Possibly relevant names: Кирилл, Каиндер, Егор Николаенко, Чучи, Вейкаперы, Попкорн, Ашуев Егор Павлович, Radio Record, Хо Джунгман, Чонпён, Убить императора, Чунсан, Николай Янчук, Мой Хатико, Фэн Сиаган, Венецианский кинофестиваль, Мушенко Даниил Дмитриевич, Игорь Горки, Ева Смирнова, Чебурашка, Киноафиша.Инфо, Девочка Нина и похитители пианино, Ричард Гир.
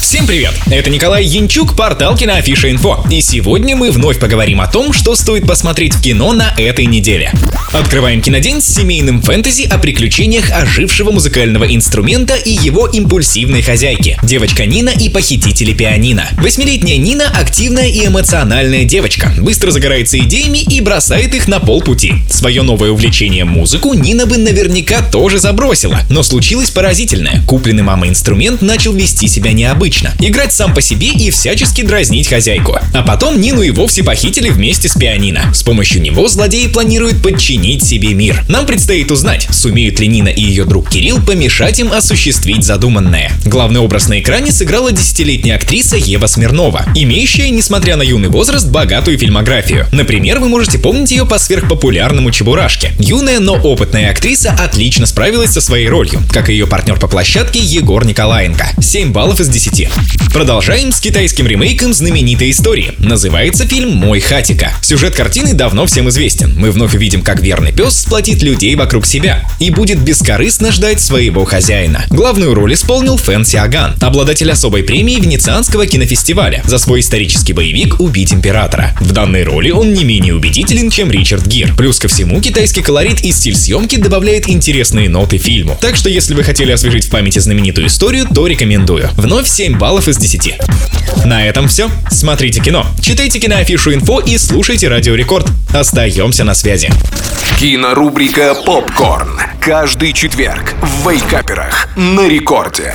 Всем привет! Это Николай Янчук, портал Киноафиша.Инфо. И сегодня мы вновь поговорим о том, что стоит посмотреть в кино на этой неделе. Открываем кинодень с семейным фэнтези о приключениях ожившего музыкального инструмента и его импульсивной хозяйки — девочка Нина и похитители пианино. 8-летняя Нина – активная и эмоциональная девочка, быстро загорается идеями и бросает их на полпути. Свое новое увлечение музыку Нина бы наверняка тоже забросила, но случилось поразительное. Купленный мамой инструмент начал вести себя необычно. Играть сам по себе и всячески дразнить хозяйку. А потом Нину и вовсе похитили вместе с пианино. С помощью него злодеи планируют подчинить себе мир. Нам предстоит узнать, сумеют ли Нина и ее друг Кирилл помешать им осуществить задуманное. Главный образ на экране сыграла 10-летняя актриса Ева Смирнова, имеющая, несмотря на юный возраст, богатую фильмографию. Например, вы можете помнить ее по сверхпопулярному «Чебурашке». Юная, но опытная актриса отлично справилась со своей ролью, как и ее партнер по площадке Егор Николаенко. 7 баллов из 10. Продолжаем с китайским ремейком знаменитой истории. Называется фильм «Мой Хатико». Сюжет картины давно всем известен. Мы вновь увидим, как верный пес сплотит людей вокруг себя и будет бескорыстно ждать своего хозяина. Главную роль исполнил Фэн Сиаган, обладатель особой премии Венецианского кинофестиваля за свой исторический боевик «Убить императора». В данной роли он не менее убедителен, чем Ричард Гир. Плюс ко всему, китайский колорит и стиль съемки добавляет интересные ноты фильму. Так что, если вы хотели освежить в памяти знаменитую историю, то рекомендую. Вновь 7 баллов из 10. На этом все. Смотрите кино, читайте Киноафишу.Инфо и слушайте Радио Рекорд. Остаемся на связи. Кинорубрика «Попкорн». Каждый четверг в Вейкаперах на Рекорде.